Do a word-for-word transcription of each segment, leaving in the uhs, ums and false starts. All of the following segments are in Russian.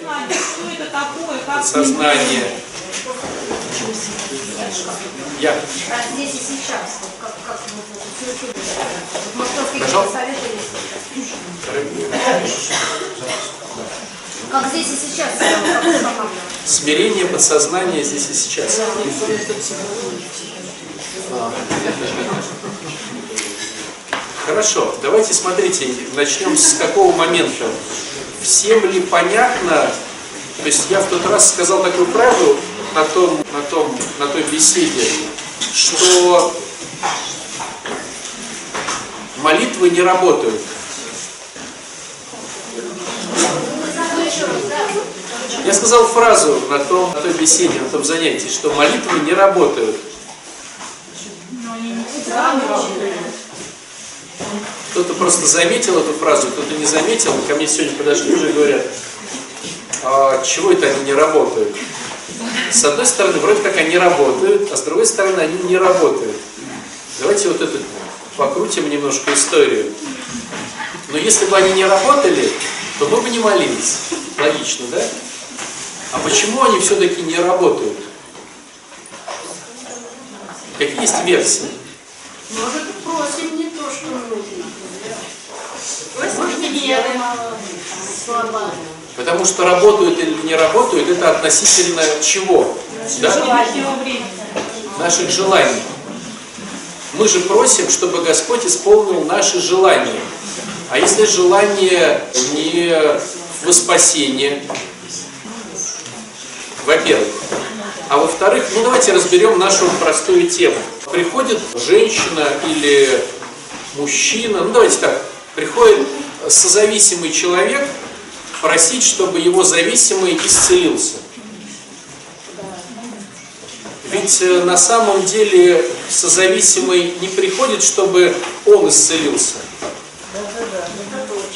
сознание, что это такое, как сознание. Я. А здесь и сейчас, как, как мы вот, может, какие-то советы есть? Как здесь и сейчас, как смирение подсознания здесь и сейчас. Хорошо, давайте смотрите, начнем с какого момента. Всем ли понятно, то есть я в тот раз сказал такую правду на, том, на, том, на той беседе, что молитвы не работают. Я сказал фразу на, том, на той беседе, на том занятии, что молитвы не работают. Кто-то просто заметил эту фразу, кто-то не заметил. Ко мне сегодня подошли уже и говорят, а чего это они не работают? С одной стороны, вроде как они работают, а с другой стороны, они не работают. Давайте вот эту покрутим немножко историю. Но если бы они не работали, то мы бы не молились. Логично, да? А почему они все-таки не работают? Какие есть версии? Может, просим не то, что нужно. Просим не делаем. Потому что работают или не работают, это относительно чего? Да? Наших желаний. Мы же просим, чтобы Господь исполнил наши желания. А если желание не во спасение, во-первых. А во-вторых, ну давайте разберем нашу простую тему. Приходит женщина или мужчина, ну давайте так, приходит созависимый человек просить, чтобы его зависимый исцелился. Ведь на самом деле созависимый не приходит, чтобы он исцелился.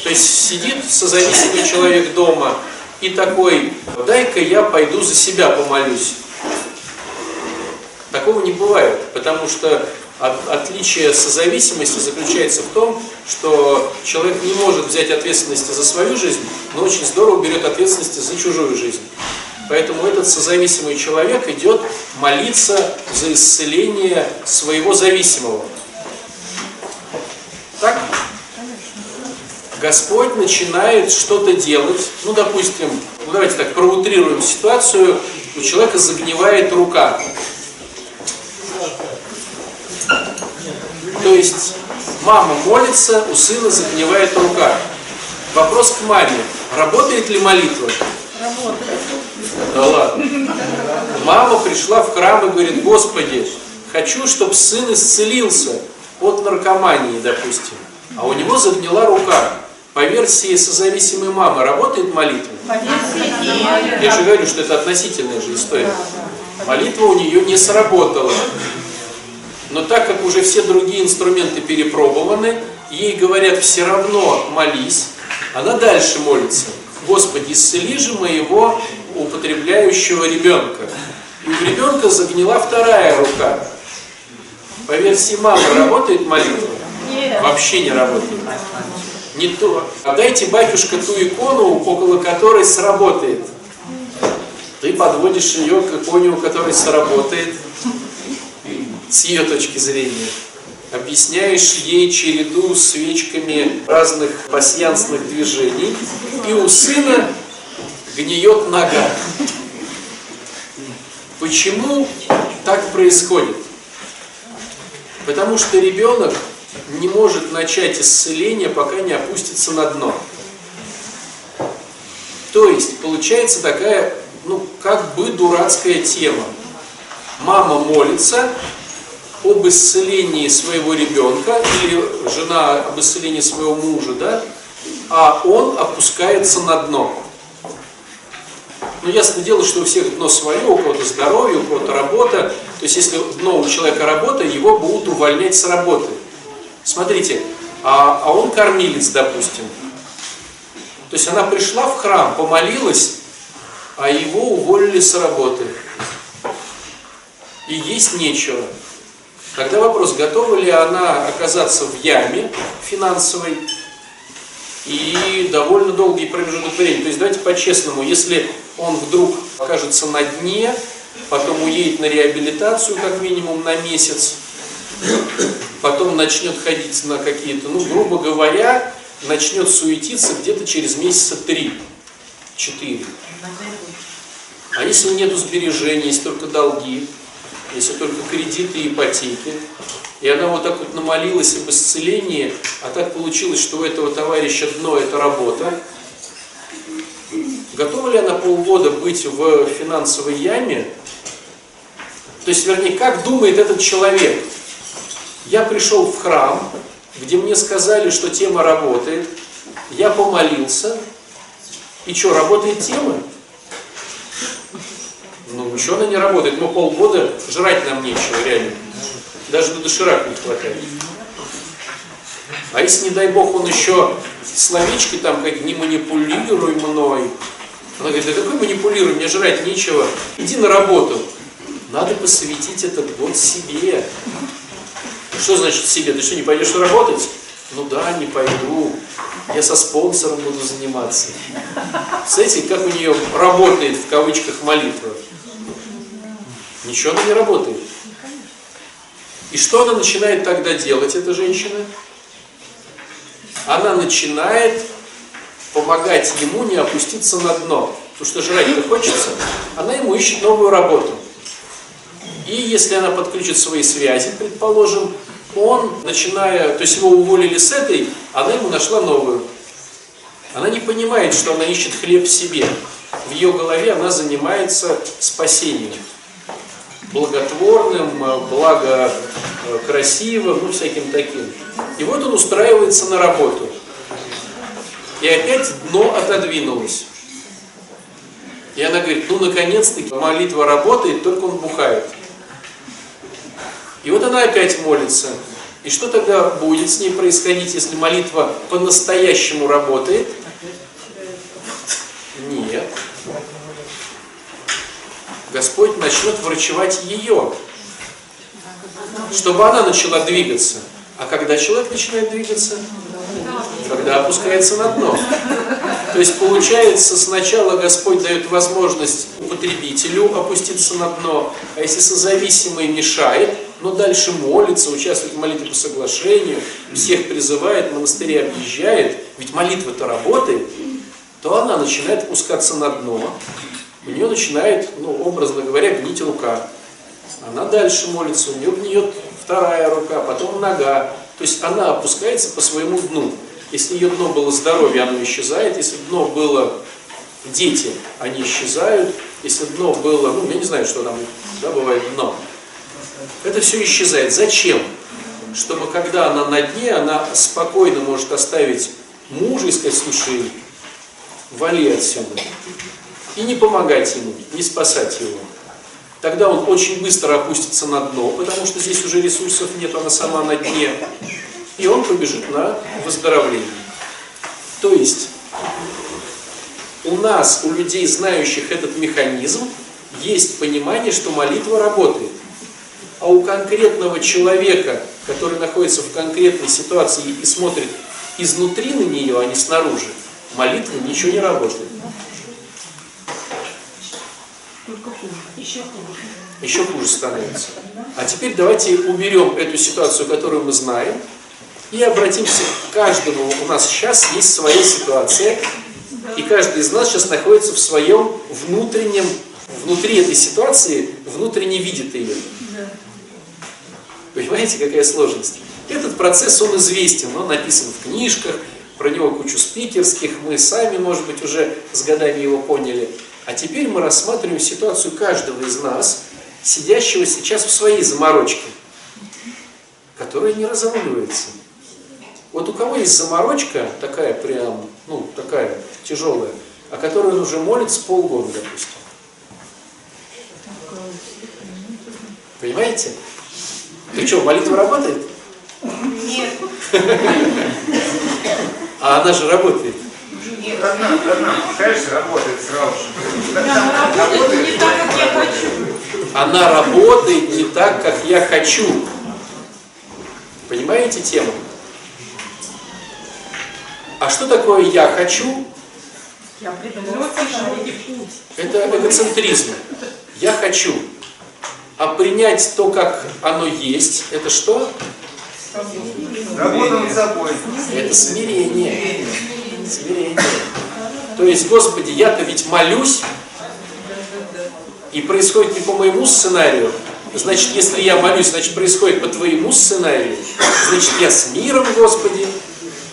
То есть сидит созависимый человек дома и такой, дай-ка я пойду за себя помолюсь. Такого не бывает, потому что от, отличие созависимости заключается в том, что человек не может взять ответственности за свою жизнь, но очень здорово берет ответственности за чужую жизнь. Поэтому этот созависимый человек идет молиться за исцеление своего зависимого. Так? Господь начинает что-то делать. Ну, допустим, ну, давайте так, проутрируем ситуацию. У человека загнивает рука. То есть, мама молится, у сына загнивает рука. Вопрос к маме. Работает ли молитва? Работает. Да ладно. Мама пришла в храм и говорит, Господи, хочу, чтобы сын исцелился от наркомании, допустим. А у него загнила рука. По версии созависимой мамы работает молитва? Я же говорю, что это относительная же история. Молитва у нее не сработала. Но так как уже все другие инструменты перепробованы, ей говорят, все равно молись, она дальше молится. Господи, исцели же моего употребляющего ребенка. И у ребенка загнила вторая рука. По версии мамы работает молитва? Вообще не работает. Не то. Отдайте, батюшка, ту икону, около которой сработает. Ты подводишь ее к иконе, у которой сработает, с ее точки зрения. Объясняешь ей череду свечками разных пасьянсных движений, и у сына гниет нога. Почему так происходит? Потому что ребенок не может начать исцеление, пока не опустится на дно. То есть, получается такая, ну, как бы дурацкая тема. Мама молится об исцелении своего ребенка, или жена об исцелении своего мужа, да, а он опускается на дно. Ну, ясное дело, что у всех дно свое, у кого-то здоровье, у кого-то работа. То есть, если дно у человека работа, его будут увольнять с работы. Смотрите, а, а он кормилец, допустим. То есть она пришла в храм, помолилась, а его уволили с работы. И есть нечего. Тогда вопрос, готова ли она оказаться в яме финансовой, и довольно долгий промежуток времени. То есть давайте по-честному, если он вдруг окажется на дне, потом уедет на реабилитацию как минимум на месяц, потом начнет ходить на какие-то, ну, грубо говоря, начнет суетиться где-то через месяца три-четыре. А если нет сбережений, если только долги, если только кредиты и ипотеки, и она вот так вот намолилась об исцелении, а так получилось, что у этого товарища дно – это работа, готова ли она полгода быть в финансовой яме? То есть, вернее, как думает этот человек? Я пришел в храм, где мне сказали, что тема работает, я помолился, и что, работает тема? Ну, ничего она не работает, но полгода жрать нам нечего, реально. Даже до доширака не хватает. А если, не дай бог, он еще словечки там, как не манипулируй мной. Она говорит, да какой манипулируй, мне жрать нечего. Иди на работу. Надо посвятить этот год себе. Что значит себе? Ты что, не пойдешь работать? Ну да, не пойду. Я со спонсором буду заниматься. Смотрите, как у нее работает в кавычках молитва. Ничего она не работает. И что она начинает тогда делать, эта женщина? Она начинает помогать ему не опуститься на дно. Потому что жрать-то хочется. Она ему ищет новую работу. И если она подключит свои связи, предположим, он, начиная, то есть его уволили с этой, она ему нашла новую. Она не понимает, что она ищет хлеб в себе. В ее голове она занимается спасением. Благотворным, благокрасивым, ну всяким таким. И вот он устраивается на работу. И опять дно отодвинулось. И она говорит, ну наконец-таки молитва работает, только он бухает. И вот она опять молится. И что тогда будет с ней происходить, если молитва по-настоящему работает? Нет. Господь начнет врачевать ее, чтобы она начала двигаться. А когда человек начинает двигаться? Когда опускается на дно. То есть получается, сначала Господь дает возможность употребителю опуститься на дно, а если созависимый мешает, но дальше молится, участвует в молитве по соглашению, всех призывает, монастыри объезжает, ведь молитва-то работает, то она начинает опускаться на дно, у нее начинает, ну, образно говоря, гнить рука. Она дальше молится, у нее гниет вторая рука, потом нога. То есть она опускается по своему дну. Если ее дно было здоровье, оно исчезает. Если дно было дети, они исчезают. Если дно было, ну, я не знаю, что там, да, бывает дно. Это все исчезает. Зачем? Чтобы когда она на дне, она спокойно может оставить мужа и сказать, слушай, вали отсюда. И не помогать ему, не спасать его. Тогда он очень быстро опустится на дно, потому что здесь уже ресурсов нет, она сама на дне. И он побежит на выздоровление. То есть у нас, у людей, знающих этот механизм, есть понимание, что молитва работает. А у конкретного человека, который находится в конкретной ситуации и смотрит изнутри на нее, а не снаружи, молитва ничего не работает. Только хуже. Еще хуже. Еще хуже становится. А теперь давайте уберем эту ситуацию, которую мы знаем, и обратимся к каждому. У нас сейчас есть своя ситуация, и каждый из нас сейчас находится в своем внутреннем, внутри этой ситуации, внутренне видит ее. Понимаете, какая сложность? Этот процесс, он известен, он написан в книжках, про него кучу спикерских, мы сами, может быть, уже с годами его поняли. А теперь мы рассматриваем ситуацию каждого из нас, сидящего сейчас в своей заморочке, которая не разруливается. Вот у кого есть заморочка, такая прям, ну, такая тяжелая, о которой он уже молится полгода, допустим. Понимаете? Ты что, молитва работает? Нет. А она же работает. Нет. Одна, одна, конечно, работает сразу же. Да, она работает не так, как я хочу. Она работает не так, как я хочу. Понимаете тему? А что такое «я хочу»? Я придумал. Это эгоцентризм. Я хочу. А принять то, как оно есть, это что? Работа над собой. Это смирение. Смирение. То есть, Господи, я-то ведь молюсь, и происходит не по моему сценарию. Значит, если я молюсь, значит, происходит по твоему сценарию. Значит, я с миром, Господи,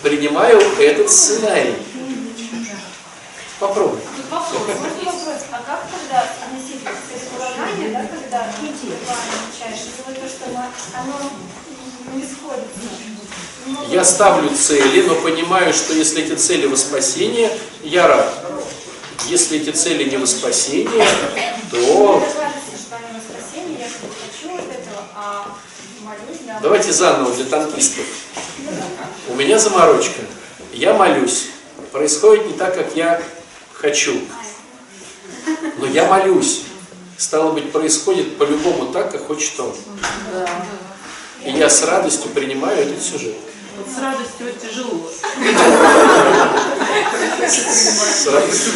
принимаю этот сценарий. Попробуй. Тут вопрос. Можно вопрос? А как тогда относиться к предполаганию, да, когда идея получаешь, и то, что оно не сходится? Я ставлю цели, но понимаю, что если эти цели во спасение, я рад. Если эти цели не во спасение, то... Давайте заново для танкистов. У меня заморочка. Я молюсь. Происходит не так, как я хочу. Но я молюсь. Стало быть, происходит по-любому так, как хочет он. И я с радостью принимаю этот сюжет. Вот с радостью это тяжело. С радостью.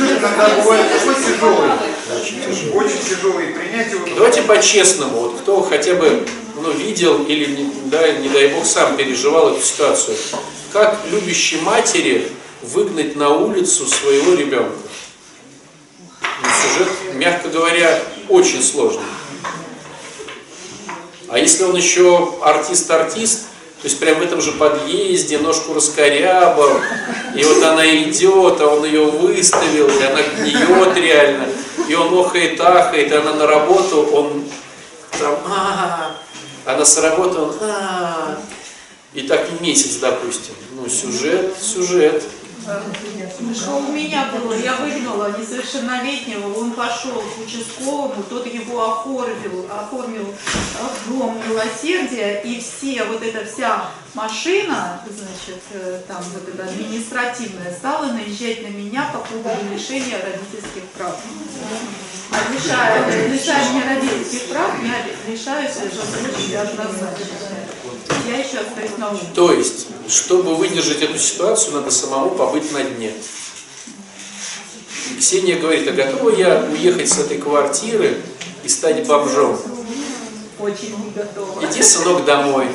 Очень тяжелый. Принять его. Давайте по-честному. Вот кто хотя бы ну, видел или, да, не дай бог, сам переживал эту ситуацию. Как любящей матери выгнать на улицу своего ребенка? Ну, сюжет, мягко говоря, очень сложный. А если он еще артист-артист, то есть прямо в этом же подъезде, ножку раскорябал, и вот она идет, а он ее выставил, и она гниет реально, и он охает, ахает, и она на работу, он там, а она с работы, он, а и так месяц, допустим. Ну, сюжет, сюжет. Что у меня было, я выгнала несовершеннолетнего, он пошел к участковому, тот его оформил, оформил дом милосердия, и все, вот эта вся машина, значит, там вот эта административная, стала наезжать на меня по поводу лишения родительских прав. А лишая, лишая меня родительских прав, я лишаюсь уже однозначно. Я еще остаюсь на уме. То есть, чтобы выдержать эту ситуацию, надо самому побыть на дне. Ксения говорит, а готова я уехать с этой квартиры и стать бомжом? Очень не готова. Иди, сынок, домой.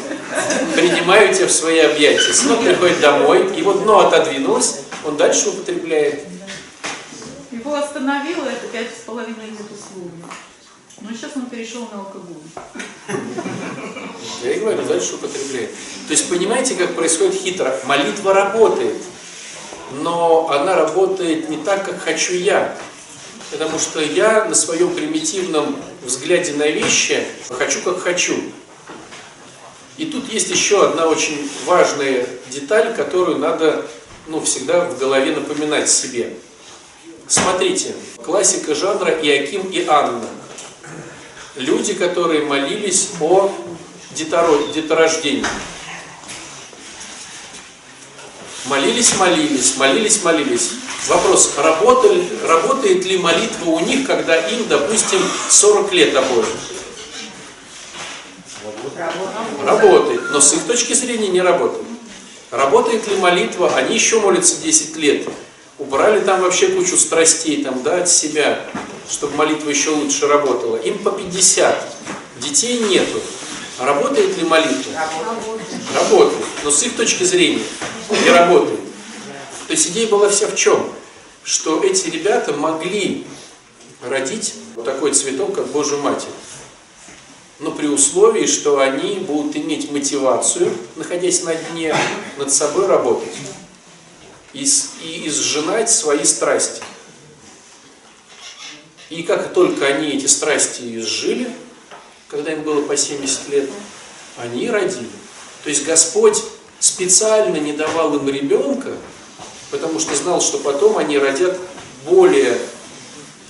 Принимаю тебя в свои объятия. Сынок приходит домой, его дно отодвинулось, он дальше употребляет. Его остановило это пять с половиной лет условно. Но сейчас он перешел на алкоголь. Я и говорю, дальше употребляет. То есть понимаете, как происходит хитро? Молитва работает, но она работает не так, как хочу я. Потому что я на своем примитивном взгляде на вещи хочу, как хочу. И тут есть еще одна очень важная деталь, которую надо ну, всегда в голове напоминать себе. Смотрите, классика жанра Иоаким и Анна. Люди, которые молились о деторождении. Молились, молились, молились, молились. Вопрос, работали, работает ли молитва у них, когда им, допустим, сорок лет обоим? Работает, но с их точки зрения не работает. Работает ли молитва? Они еще молятся десять лет. Убрали там вообще кучу страстей там, да, от себя, чтобы молитва еще лучше работала. Им по пятьдесят. Детей нету. Работает ли молитва? Работает. Работает. Но с их точки зрения не работает. То есть идея была вся в чем? Что эти ребята могли родить вот такой цветок, как Божью Матерь. Но при условии, что они будут иметь мотивацию, находясь на дне, над собой работать. И, и изжинать свои страсти. И как только они эти страсти изжили, когда им было по семьдесят лет, они родили. То есть Господь специально не давал им ребенка, потому что знал, что потом они родят более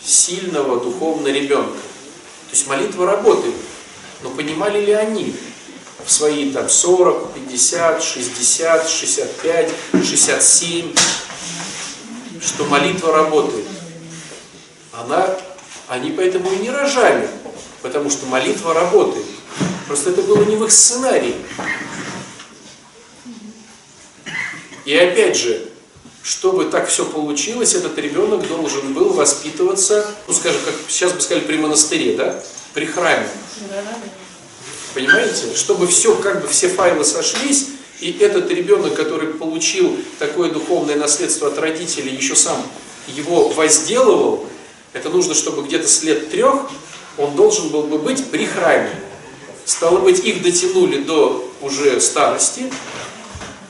сильного духовно ребенка. То есть молитва работает. Но понимали ли они в свои там сорок, пятьдесят, шестьдесят, шестьдесят пять, шестьдесят семь, что молитва работает? Она... Они поэтому и не рожали, потому что молитва работает. Просто это было не в их сценарии. И опять же, чтобы так все получилось, этот ребенок должен был воспитываться, ну, скажем, как сейчас бы сказали, при монастыре, да? При храме. Понимаете? Чтобы все, как бы все файлы сошлись, и этот ребенок, который получил такое духовное наследство от родителей, еще сам его возделывал, это нужно, чтобы где-то с лет трех он должен был бы быть при храме. Стало быть, их дотянули до уже старости.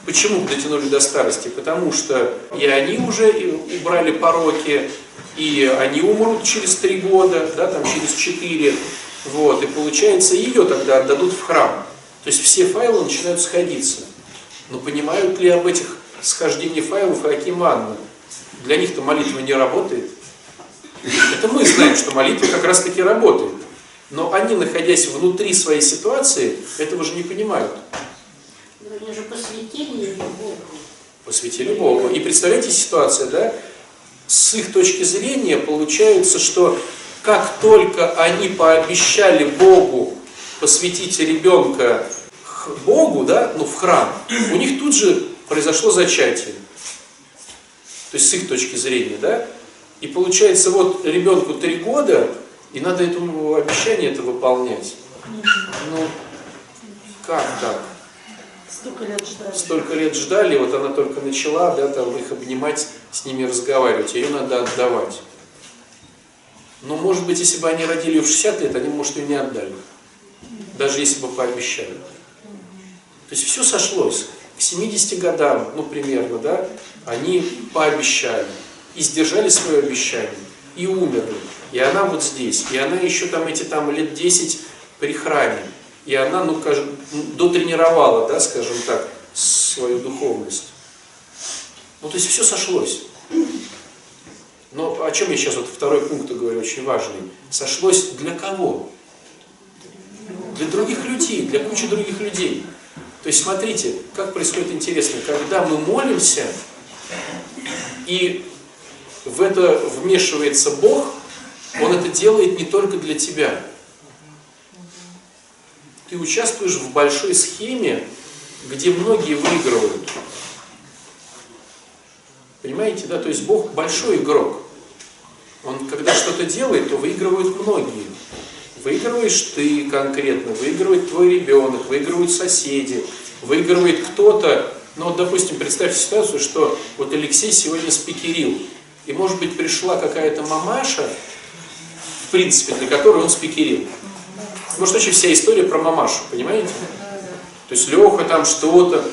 Почему дотянули до старости? Потому что и они уже убрали пороки, и они умрут через три года, да, там через четыре. Вот, и получается, ее тогда отдадут в храм. То есть все файлы начинают сходиться. Но понимают ли об этих схождении файлов Иоаким и Анна? Для них-то молитва не работает. Это мы знаем, что молитва как раз-таки работает. Но они, находясь внутри своей ситуации, этого же не понимают. Но они же посвятили Богу. Посвятили Богу. И представляете ситуацию, да? С их точки зрения получается, что как только они пообещали Богу посвятить ребенка Богу, да, ну в храм, у них тут же произошло зачатие. То есть с их точки зрения, да? И получается, вот ребенку три года, и надо это обещание это выполнять. Ну, как так? Столько лет ждали. Столько лет ждали, вот она только начала, да, там их обнимать, с ними разговаривать, ее надо отдавать. Но, может быть, если бы они родили ее в шестьдесят лет, они, может, ее не отдали. Даже если бы пообещали. То есть все сошлось. К семидесяти годам, ну, примерно, да, они пообещали. И сдержали свое обещание. И умерли. И она вот здесь. И она еще там эти там лет десять при храме. И она, ну, скажем, дотренировала, да, скажем так, свою духовность. Ну, то есть все сошлось. Но о чем я сейчас вот второй пункт говорю, очень важный. Сошлось для кого? Для других людей, для кучи других людей. То есть смотрите, как происходит интересно, когда мы молимся, и в это вмешивается Бог, Он это делает не только для тебя. Ты участвуешь в большой схеме, где многие выигрывают. Понимаете, да? То есть Бог большой игрок. Он когда что-то делает, то выигрывают многие. Выигрываешь ты конкретно, выигрывает твой ребенок, выигрывают соседи, выигрывает кто-то. Ну вот, допустим, представьте ситуацию, что вот Алексей сегодня спикерил. И, может быть, пришла какая-то мамаша, в принципе, для которой он спикерил. Может, очень вся история про мамашу, понимаете? То есть Леха там что-то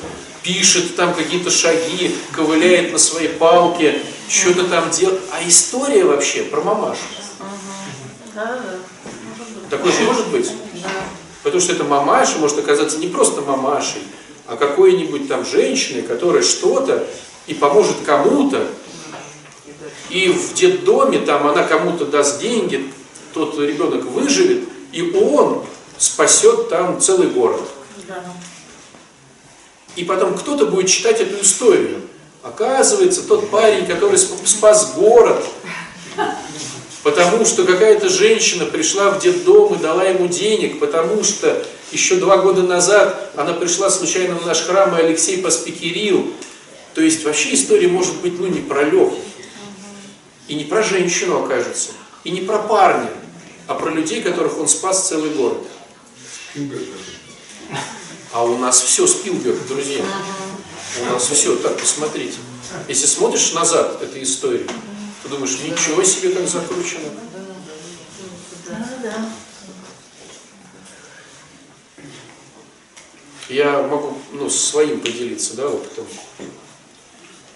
пишет, там какие-то шаги, ковыляет на своей палке, что-то там делает. А история вообще про мамашу. Такое же может быть? Потому что эта мамаша может оказаться не просто мамашей, а какой-нибудь там женщиной, которая что-то и поможет кому-то. И в детдоме там она кому-то даст деньги, тот ребенок выживет, и он спасет там целый город. И потом кто-то будет читать эту историю. Оказывается, тот парень, который спас город, потому что какая-то женщина пришла в детдом и дала ему денег, потому что еще два года назад она пришла случайно в наш храм, и Алексей поспикерил. То есть вообще история может быть ну, не про Леху. И не про женщину окажется, и не про парня, а про людей, которых он спас целый город. А у нас все Спилберг, друзья. У нас все, так, посмотрите. Если смотришь назад этой истории, ты думаешь, ничего себе как закручено. Я могу ну, своим поделиться, да, опытом.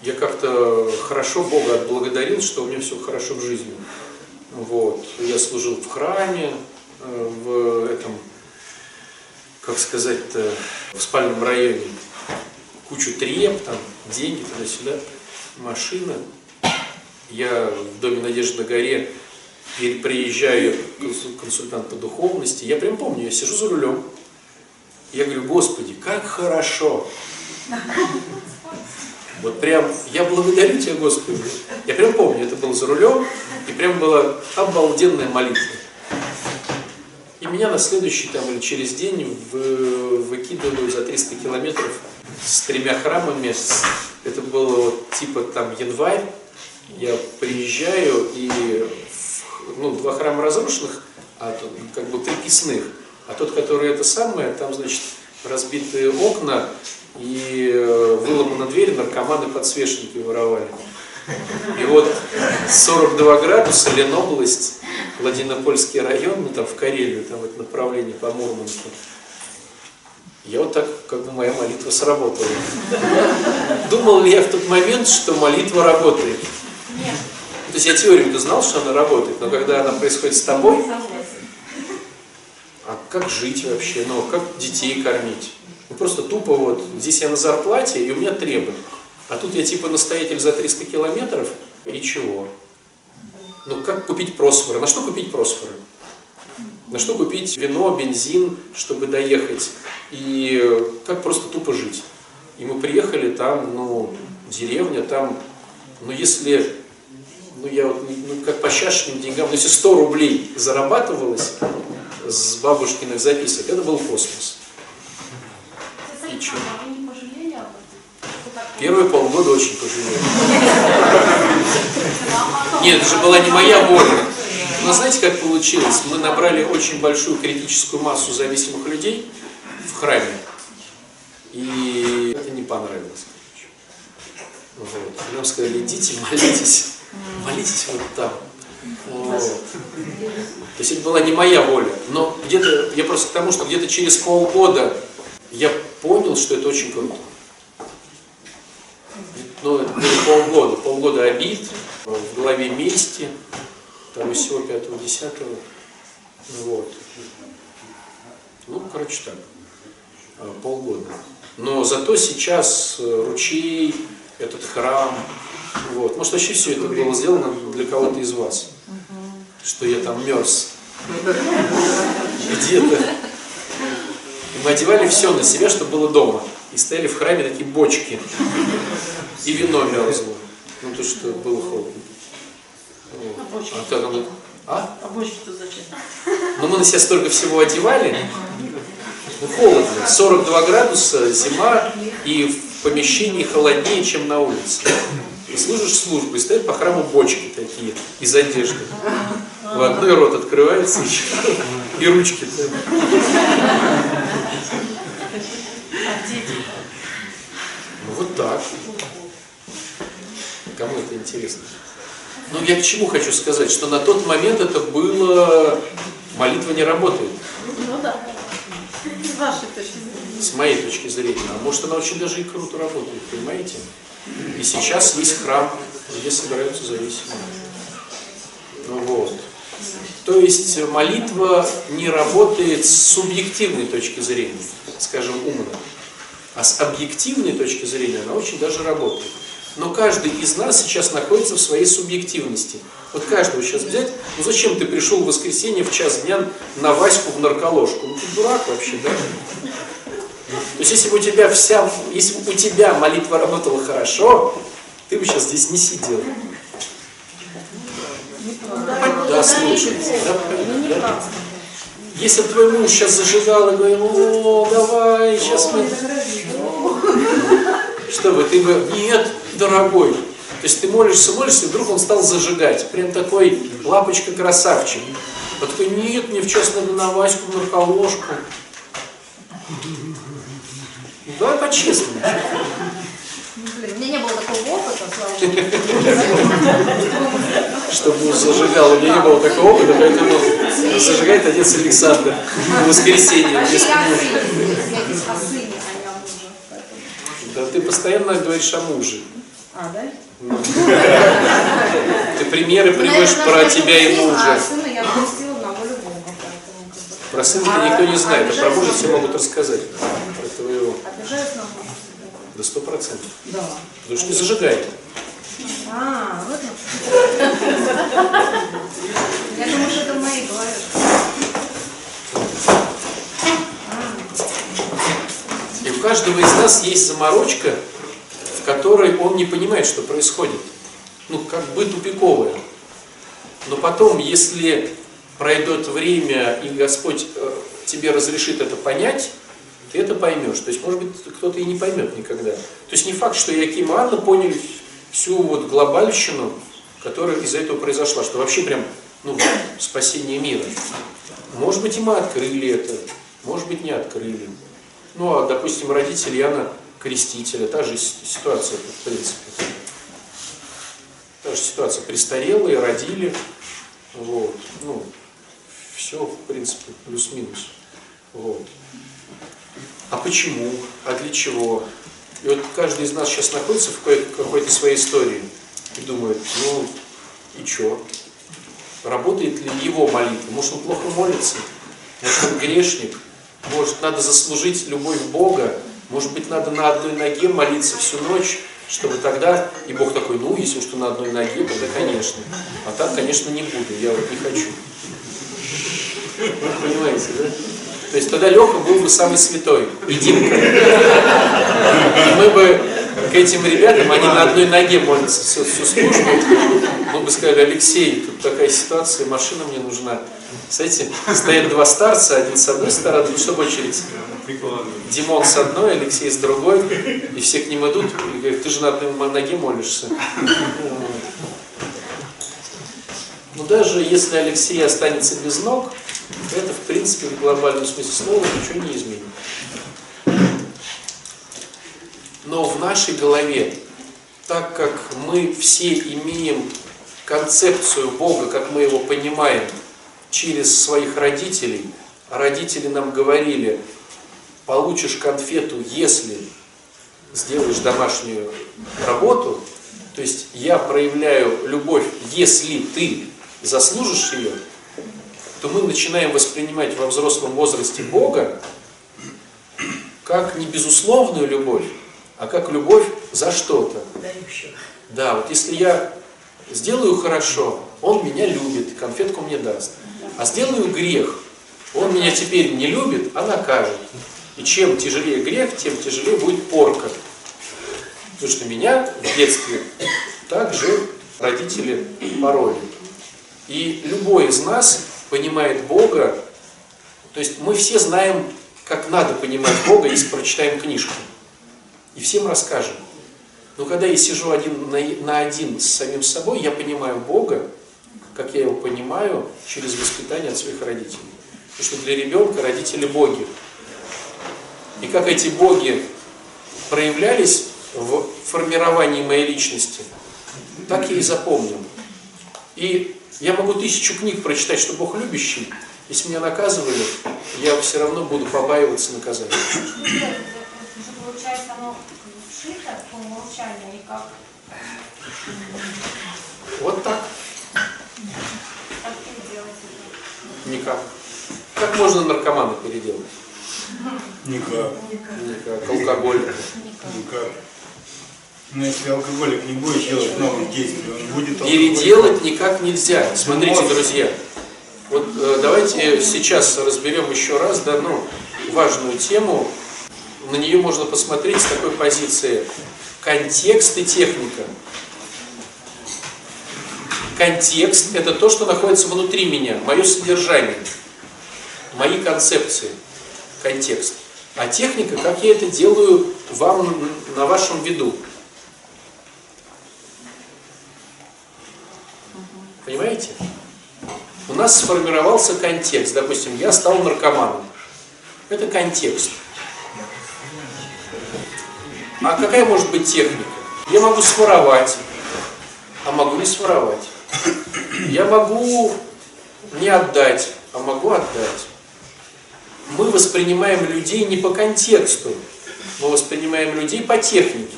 Я как-то хорошо Бога отблагодарил, что у меня все хорошо в жизни. Вот. Я служил в храме, в этом, как сказать-то, в спальном районе. Кучу треп, там, деньги туда-сюда, машина. Я в Доме Надежды на горе приезжаю к консультанту по духовности. Я прям помню, я сижу за рулем. Я говорю, Господи, как хорошо! Вот прям, я благодарю Тебя, Господи. Я прям помню, это было за рулем, и прям была обалденная молитва. И меня на следующий там или через день выкидывали за триста километров с тремя храмами, это было вот, типа там январь, я приезжаю, и ну, два храма разрушенных, а тут, как бы три кисных, а тот, который это самое, там, значит, разбитые окна и выломана дверь, наркоманы подсвечники воровали. И вот сорок два градуса, Ленобласть, Владинопольский район, ну там в Карелию, там это направление по Мурманску. Я вот так, как бы моя молитва сработала. Думал ли я в тот момент, что молитва работает? Нет. То есть я теорию-то знал, что она работает, но когда она происходит с тобой, а как жить вообще, ну как детей кормить? Ну просто тупо вот, здесь я на зарплате, и у меня требуют. А тут я типа настоятель за триста километров, и чего? Ну как купить просфоры? На что купить просфоры? На что купить вино, бензин, чтобы доехать? И как просто тупо жить? И мы приехали, там, ну, деревня, там, ну если, ну я вот, ну как по чашечным деньгам, ну если сто рублей зарабатывалось с бабушкиных записок, это был космос. И чего? Первые полгода очень пожалел. Нет, это же была не моя воля. Но знаете, как получилось? Мы набрали очень большую критическую массу зависимых людей в храме. И это не понравилось. Вот. Нам сказали, идите, молитесь. Молитесь вот там. Вот. То есть это была не моя воля. Но где-то, я просто к тому, что где-то через полгода я понял, что это очень круто. Ну, это было полгода. Полгода обид, в голове мести, там из всего пятого-десятого. Вот. Ну, короче так, полгода. Но зато сейчас ручей, этот храм, вот. Может, вообще все это было сделано для кого-то из вас, что я там мерз где-то. Мы одевали все на себя, что было дома. И стояли в храме такие бочки. И вино мерзло. Ну, то, что было холодно. Вот. А, как оно... а? А бочки-то зачем? Ну, мы на себя столько всего одевали. Ну, холодно. сорок два градуса, зима, и в помещении холоднее, чем на улице. И служишь службу, и стоят по храму бочки такие, из одежды. В одной рот открывается еще. И ручки. Ну вот так. Кому это интересно? Ну я к чему хочу сказать, что на тот момент это было... Молитва не работает. Ну да. С вашей точки зрения. С моей точки зрения. А может она очень даже и круто работает, понимаете? И сейчас есть храм, где собираются зависимые. Ну вот. То есть молитва не работает с субъективной точки зрения, скажем, умно. А с объективной точки зрения она очень даже работает. Но каждый из нас сейчас находится в своей субъективности. Вот каждого сейчас взять, ну зачем ты пришел в воскресенье в час дня на Ваську в нарколожку? Ну ты дурак вообще, да? То есть если бы у тебя вся, если бы у тебя молитва работала хорошо, ты бы сейчас здесь не сидел. Да, слушай. Да, да. Если бы твой муж сейчас зажигал и говорил, о, давай, сейчас мы... Что бы, ты бы, нет, дорогой. То есть ты молишься, молишься, и вдруг он стал зажигать. Прям такой лапочка-красавчик. Вот такой, нет, мне в час надо на Ваську, в нарколожку. Давай по-честному. У меня не было такого опыта, слава богу. Чтобы он зажигал, у меня не было такого опыта, поэтому зажигает отец Александр в воскресенье. Да ты постоянно говоришь о муже. А, да? Ты примеры приводишь про тебя и мужа. Про сына-то никто не знает, а про мужа все могут рассказать. Про твоего. До сто процентов. Да. Потому что не зажигает. А, вот он. Я думаю, что это в моей голове. И у каждого из нас есть заморочка, в которой он не понимает, что происходит. Ну, как бы тупиковая. Но потом, если пройдет время, и Господь тебе разрешит это понять, ты это поймешь. То есть, может быть, кто-то и не поймет никогда. То есть не факт, что Иаким и Анна поняли всю вот глобальщину, которая из-за этого произошла, что вообще прям, ну, спасение мира. Может быть, и мы открыли это, может быть, не открыли. Ну, а, допустим, родители Иоанна Крестителя, та же ситуация, в принципе. Та же ситуация, престарелые, родили, вот, ну, все, в принципе, плюс-минус, вот. А почему? А для чего? И вот каждый из нас сейчас находится в какой-то своей истории и думает, ну, и что? Работает ли его молитва? Может, он плохо молится? Может, он грешник? Может, надо заслужить любовь Бога? Может быть, надо на одной ноге молиться всю ночь, чтобы тогда... И Бог такой, ну, если уж ты на одной ноге, тогда, конечно. А так, конечно, не буду, я вот не хочу. Вы понимаете, да? То есть тогда Леха был бы самый святой, и Димка. И мы бы к этим ребятам, они на одной ноге молятся всю, всю службу, мы бы сказали, Алексей, тут такая ситуация, машина мне нужна. Кстати, стоят два старца, один с одной стороны, чтобы очередь. Димон с одной, Алексей с другой, и все к ним идут, и говорят, ты же на одной ноге молишься. Но даже если Алексей останется без ног, это, в принципе, в глобальном смысле слова ничего не изменит. Но в нашей голове, так как мы все имеем концепцию Бога, как мы его понимаем, через своих родителей, а родители нам говорили, получишь конфету, если сделаешь домашнюю работу, то есть я проявляю любовь, если ты заслужишь ее, то мы начинаем воспринимать во взрослом возрасте Бога как не безусловную любовь, а как любовь за что-то. Да, вот если я сделаю хорошо, он меня любит, конфетку мне даст. А сделаю грех, он меня теперь не любит, а накажет. И чем тяжелее грех, тем тяжелее будет порка. Потому что меня в детстве также родители поролили. И любой из нас понимает Бога, то есть мы все знаем, как надо понимать Бога, если прочитаем книжку. И всем расскажем. Но когда я сижу один на, на один с самим собой, я понимаю Бога, как я его понимаю, через воспитание от своих родителей. Потому что для ребенка родители боги. И как эти боги проявлялись в формировании моей личности, так я и запомнил. И я могу тысячу книг прочитать, что Бог любящий. Если меня наказывали, я все равно буду побаиваться наказания. Получается, оно шито по умолчанию или как? Вот так. Как переделать это? Никак. Как можно наркомана переделать? Никак. Никак. Алкоголика. Никак. Но если алкоголик не будет делать новых действий, он будет алкоголиком. Переделать никак нельзя. Смотрите, друзья, вот э, давайте сейчас разберем еще раз да, ну, важную тему. На нее можно посмотреть с такой позиции. Контекст и техника. Контекст – это то, что находится внутри меня, мое содержание, мои концепции. Контекст. А техника, как я это делаю вам на вашем виду. Понимаете? У нас сформировался контекст. Допустим, я стал наркоманом. Это контекст. А какая может быть техника? Я могу своровать, а могу не своровать. Я могу не отдать, а могу отдать. Мы воспринимаем людей не по контексту, мы воспринимаем людей по технике.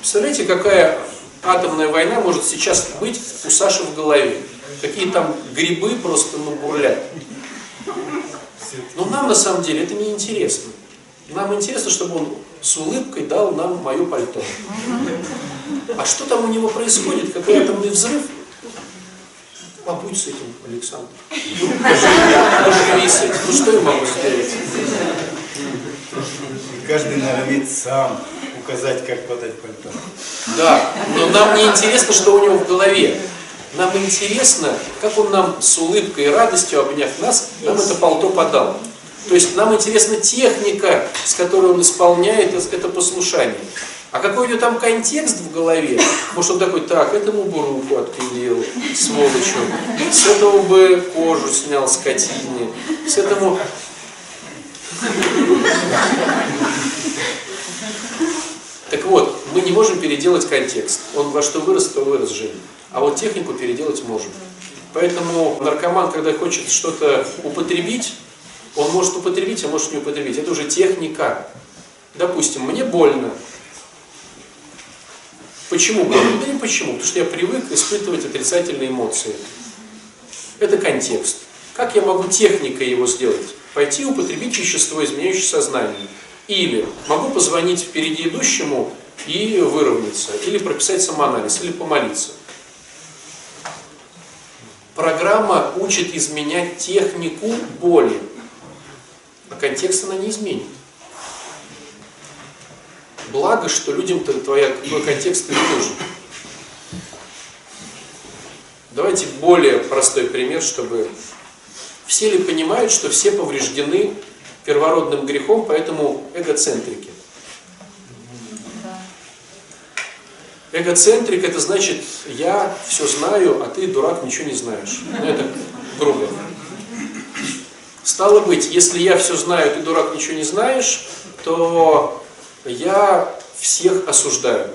Представляете, какая атомная война может сейчас быть у Саши в голове? Какие там грибы просто ну, бурлят. Но нам на самом деле это не интересно. Нам интересно, чтобы он с улыбкой дал нам мое пальто. А что там у него происходит? Какой атомный взрыв? Побудь с этим, Александр. Поживи с этим. Ну что я могу сделать? Каждый норовит сам указать, как подать пальто. Да, но нам не интересно, что у него в голове. Нам интересно, как он нам с улыбкой и радостью, обняв нас, нам это пальто подал. То есть нам интересна техника, с которой он исполняет это послушание. А какой у него там контекст в голове? Может, он такой: так, этому бы руку отпилил, сволочу, с этого бы кожу снял скотине, с этого... Так вот, мы не можем переделать контекст. Он во что вырос, то вырос жизнь. А вот технику переделать можем. Поэтому наркоман, когда хочет что-то употребить, он может употребить, а может не употребить. Это уже техника. Допустим, мне больно. Почему больно? Да не почему. Потому что я привык испытывать отрицательные эмоции. Это контекст. Как я могу техникой его сделать? Пойти употребить вещество, изменяющее сознание. Или могу позвонить впереди идущему и выровняться. Или прописать самоанализ, или помолиться. Программа учит изменять технику боли, а контекст она не изменит. Благо, что людям-то твой контекст не нужен. Давайте более простой пример, чтобы... Все ли понимают, что все повреждены первородным грехом, поэтому эгоцентрики? Эгоцентрик — это значит, я все знаю, а ты, дурак, ничего не знаешь. Ну, это грубо. Стало быть, если я все знаю, ты, дурак, ничего не знаешь, то я всех осуждаю.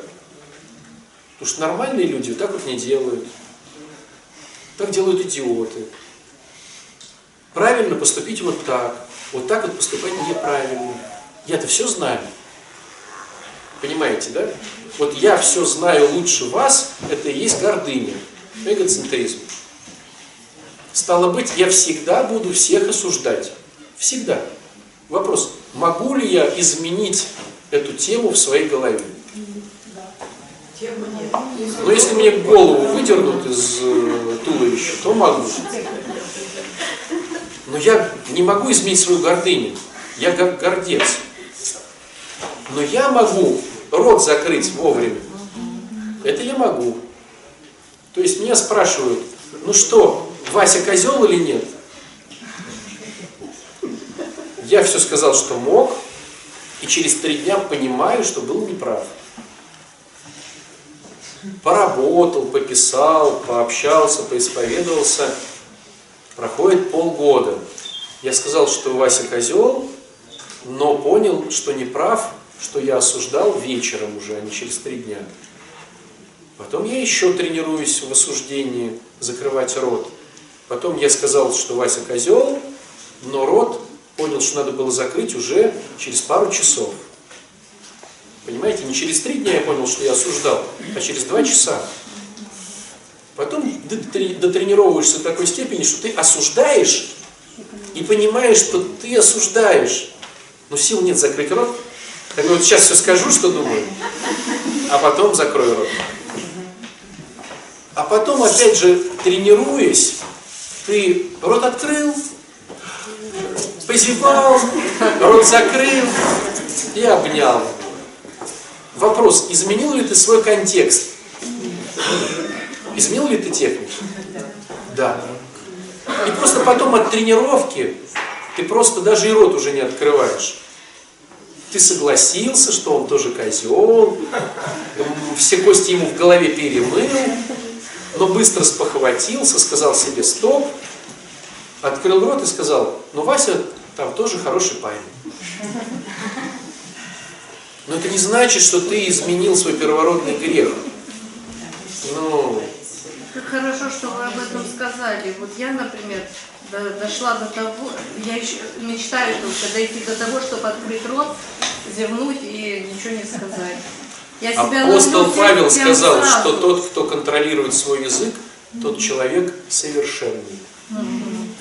Потому что нормальные люди так вот не делают. Так делают идиоты. Правильно поступить вот так. Вот так вот поступать неправильно. Я-то все знаю. Понимаете, да? Вот я все знаю лучше вас, это и есть гордыня, эгоцентризм. Стало быть, я всегда буду всех осуждать. Всегда. Вопрос, могу ли я изменить эту тему в своей голове? Но если мне голову выдернут из туловища, то могу. Но я не могу изменить свою гордыню. Я гордец. Но я могу рот закрыть вовремя. Это я могу. То есть меня спрашивают: ну что, Вася козел или нет? Я все сказал, что мог, и через три дня понимаю, что был неправ. Поработал, пописал, пообщался, поисповедовался. Проходит полгода. Я сказал, что Вася козел, но понял, что неправ, что я осуждал вечером уже, а не через три дня. Потом я еще тренируюсь в осуждении, закрывать рот. Потом я сказал, что Вася козел, но рот понял, что надо было закрыть уже через пару часов. Понимаете, не через три дня я понял, что я осуждал, а через два часа. Потом дотренировываешься до такой степени, что ты осуждаешь и понимаешь, что ты осуждаешь. Но сил нет закрыть рот. Так вот, сейчас все скажу, что думаю, а потом закрою рот. А потом, опять же, тренируясь, ты рот открыл, позевал, рот закрыл и обнял. Вопрос, изменил ли ты свой контекст? Изменил ли ты технику? Да. И просто потом от тренировки ты просто даже и рот уже не открываешь. Ты согласился, что он тоже козел, все кости ему в голове перемыл, но быстро спохватился, сказал себе стоп, открыл рот и сказал: ну Вася там тоже хороший парень. Но это не значит, что ты изменил свой первородный грех. Ну... Как хорошо, что вы об этом сказали. Вот я, например, дошла до того, я еще мечтаю только дойти до того, чтобы открыть рот, зевнуть и ничего не сказать. Я Апостол себя Павел сказал, сразу. Что тот, кто контролирует свой язык, mm-hmm. тот человек совершенный. Mm-hmm.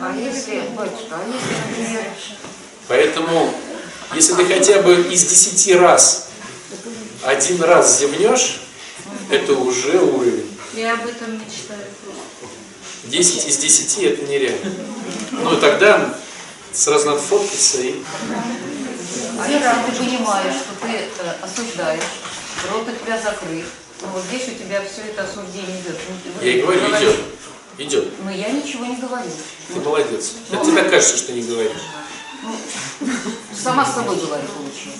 А если, батюшка, а если, например... Поэтому, если ты хотя бы из десяти раз один раз зевнешь, mm-hmm. это уже уровень. Я об этом мечтаю. десять из десяти это нереально. Ну и тогда сразу надо фоткаться и... А если ты понимаешь, что ты осуждаешь, рот у тебя закрыт, но вот здесь у тебя все это осуждение идет. Я и говорю, идет. Идет. Но я ничего не говорила. Ты молодец. Ну, а тебе так кажется, что не говоришь. Ну, сама с собой говорю, получила.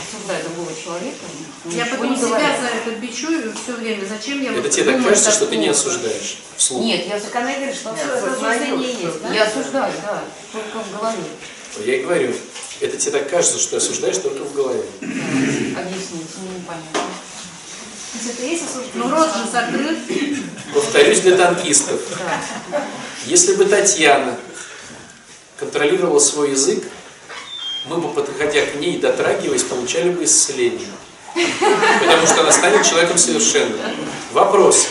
Осуждая другого человека. Я потом себя за это бичую все время. Зачем я... Это тебе так кажется, что ты не осуждаешь вслух? Нет, я законодатель, что осуждение есть. Я осуждаю, да, только в голове. Я и говорю, это тебе так кажется, что осуждаешь только в голове. Объясните, мне непонятно. Ну, рот же закрыт. Повторюсь для танкистов. Если бы Татьяна контролировала свой язык, мы бы, подходя к ней, дотрагиваясь, получали бы исцеление. Потому что она станет человеком совершенным. Вопрос.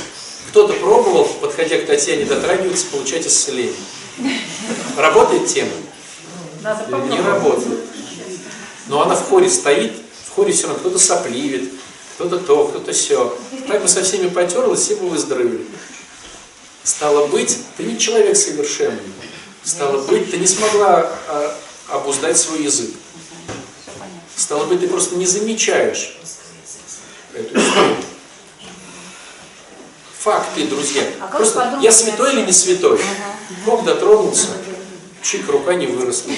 Кто-то пробовал, подходя к Татьяне, дотрагиваться, получать исцеление? Работает тема? Не работает. Но она в хоре стоит, в хоре все равно кто-то сопливит. Кто-то то, кто-то сё. Так бы со всеми потерлась, все бы выздоровели. Стало быть, ты не человек совершенный. Стало быть, ты не смогла а, обуздать свой язык. Стало быть, ты просто не замечаешь эту историю. Факты, друзья. Просто я святой или не святой? Бог дотронулся, чик, рука не выросла.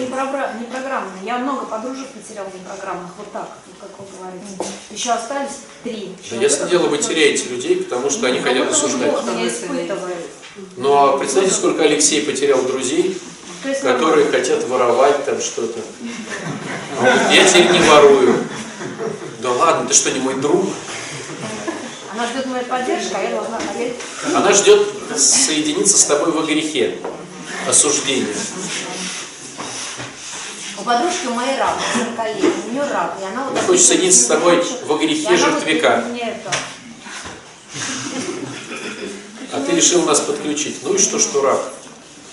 Не, пробра... не программные. Я много подружек потерял не программных, вот так, как вы говорите. Еще остались три. Да, ясно дело, вы теряете людей, потому что ну, они хотят осуждать. Но представьте, сколько Алексей потерял друзей, есть, которые нормально. Хотят воровать там что-то. Я теперь не ворую. Да ладно, ты что, не мой друг? Она ждет моей поддержки, а я должна поверить. Она ждет соединиться с тобой во грехе, осуждение. Подружка моей раб, сорокалетняя, у нее раб, и она вот... Хочешь хочет соединиться с тобой во грехе жертвяка. А ты решил нас подключить. Ну и что, что раб?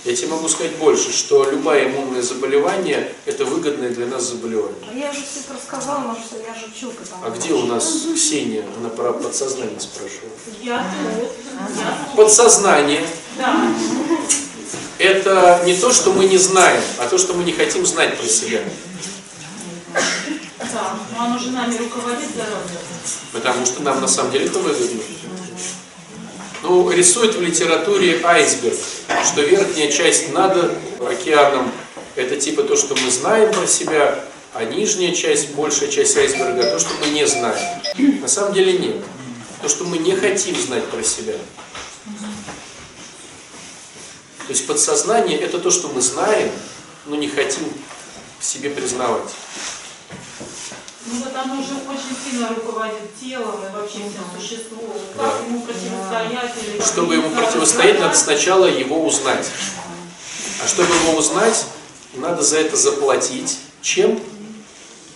Я тебе могу сказать больше, что любое иммунное заболевание – это выгодное для нас заболевание. А я же все рассказала, может, я жучу. А где у нас Ксения? Она про подсознание спрашивала. Я? Подсознание. Да. Это не то, что мы не знаем, а то, что мы не хотим знать про себя. Да, но оно же нами руководит, здоровье. Потому что нам на самом деле это выгодно. Ну, рисует в литературе айсберг, что верхняя часть над океаном – это типа то, что мы знаем про себя, а нижняя часть, большая часть айсберга – то, что мы не знаем. На самом деле нет. То, что мы не хотим знать про себя. То есть подсознание – это то, что мы знаем, но не хотим себе признавать. Ну вот оно уже очень сильно руководит телом и вообще всем существом. Как да. ему противостоять? Или как чтобы ему противостоять, надо сначала его узнать. А чтобы его узнать, надо за это заплатить. Чем?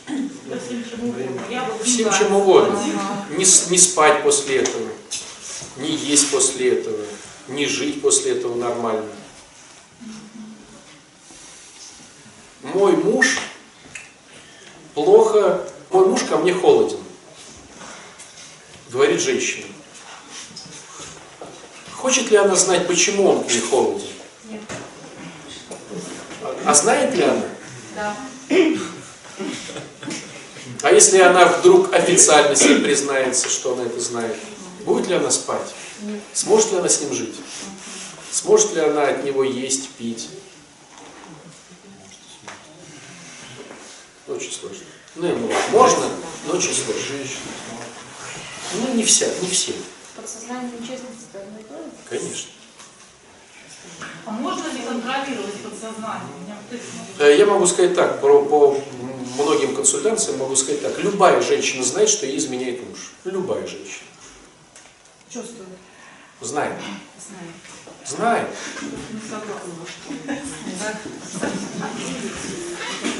Да всем чем угодно. Всем чем угодно. Не, не спать после этого, не есть после этого, не жить после этого нормально. Мой муж плохо, мой муж ко мне холоден, говорит женщина. Хочет ли она знать, почему он к ней холоден? Нет. А знает ли она? Да. А если она вдруг официально себе признается, что она это знает, будет ли она спать? Нет. Сможет ли она с ним жить? Сможет ли она от него есть, пить? Очень сложно. Ну, ему можно, но очень сложно. Ну, не вся, не все. Подсознание и честность это одно и то же? Конечно. А можно ли контролировать подсознание? Я могу сказать так, по, по многим консультациям могу сказать так. Любая женщина знает, что ей изменяет муж. Любая женщина. Чувствует. Знает. Знает.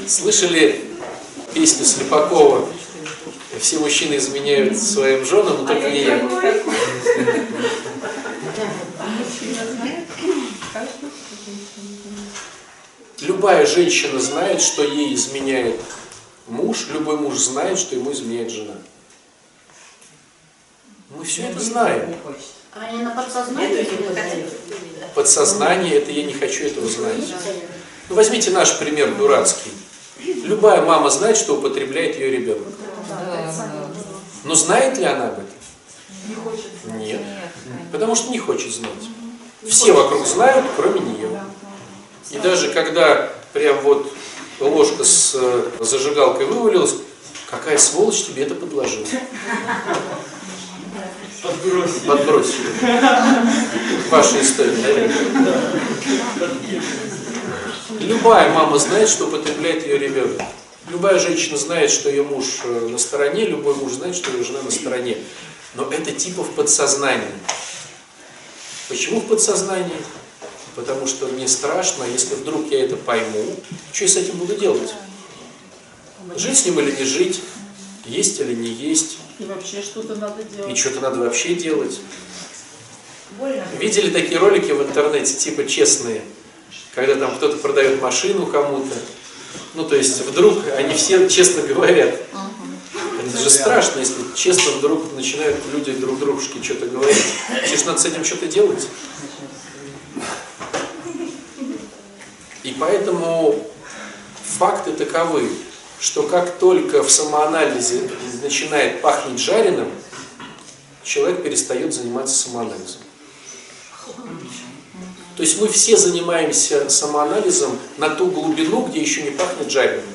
Слышали песню Слепакова «Все мужчины изменяют своим женам, но только не я». Любая женщина знает, что ей изменяет муж, любой муж знает, что ему изменяет жена. Мы все это знаем. А не на подсознание? Подсознание – это я не хочу этого знать. Ну, возьмите наш пример дурацкий. Любая мама знает, что употребляет ее ребенок. Но знает ли она об этом? Не хочет знать. Нет. Нет, потому что не хочет знать. Не Все хочет вокруг знать. знают, кроме нее. Да, да. И даже когда прям вот ложка с зажигалкой вывалилась, какая сволочь тебе это подложила. Подбросили. Подбросили. Ваша история. Любая мама знает, что употребляет ее ребенок. Любая женщина знает, что ее муж на стороне, любой муж знает, что ее жена на стороне. Но это типа в подсознании. Почему в подсознании? Потому что мне страшно, если вдруг я это пойму, что я с этим буду делать? Жить с ним или не жить? Есть или не есть? И вообще что-то надо делать. И что-то надо вообще делать. Больно. Видели такие ролики в интернете, типа честные, когда там кто-то продает машину кому-то. Ну, то есть вдруг они все честно говорят. Угу. Это же страшно, если честно вдруг начинают люди друг дружке что-то говорить. Все же надо с этим что-то делать. И поэтому факты таковы, что как только в самоанализе начинает пахнуть жареным, человек перестает заниматься самоанализом. То есть мы все занимаемся самоанализом на ту глубину, где еще не пахнет жареным.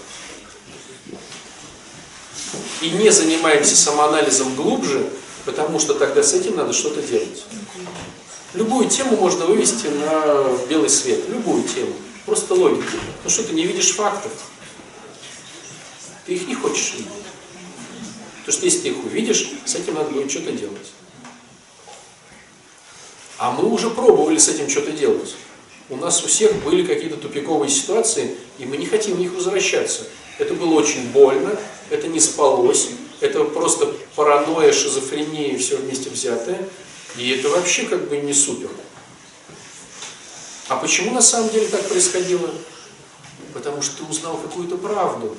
И не занимаемся самоанализом глубже, потому что тогда с этим надо что-то делать. Любую тему можно вывести на белый свет, любую тему, просто логика. Ну что ты не видишь фактов? Ты их не хочешь видеть. Потому что если ты их увидишь, с этим надо будет что-то делать. А мы уже пробовали с этим что-то делать. У нас у всех были какие-то тупиковые ситуации, и мы не хотим в них возвращаться. Это было очень больно, это не спалось, это просто паранойя, шизофрения, все вместе взятое. И это вообще как бы не супер. А почему на самом деле так происходило? Потому что ты узнал какую-то правду.